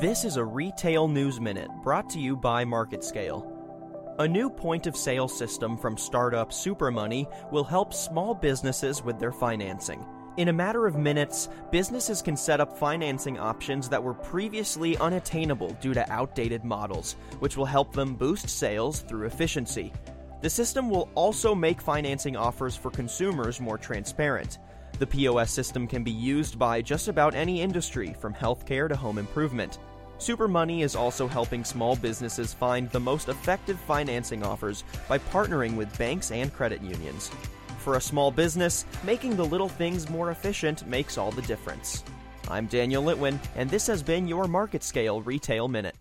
This is a Retail News Minute brought to you by MarketScale. A new point-of-sale system from startup SuperMoney will help small businesses with their financing. In a matter of minutes, businesses can set up financing options that were previously unattainable due to outdated models, which will help them boost sales through efficiency. The system will also make financing offers for consumers more transparent. The POS system can be used by just about any industry, from healthcare to home improvement. SuperMoney is also helping small businesses find the most effective financing offers by partnering with banks and credit unions. For a small business, making the little things more efficient makes all the difference. I'm Daniel Litwin, and this has been your MarketScale Retail Minute.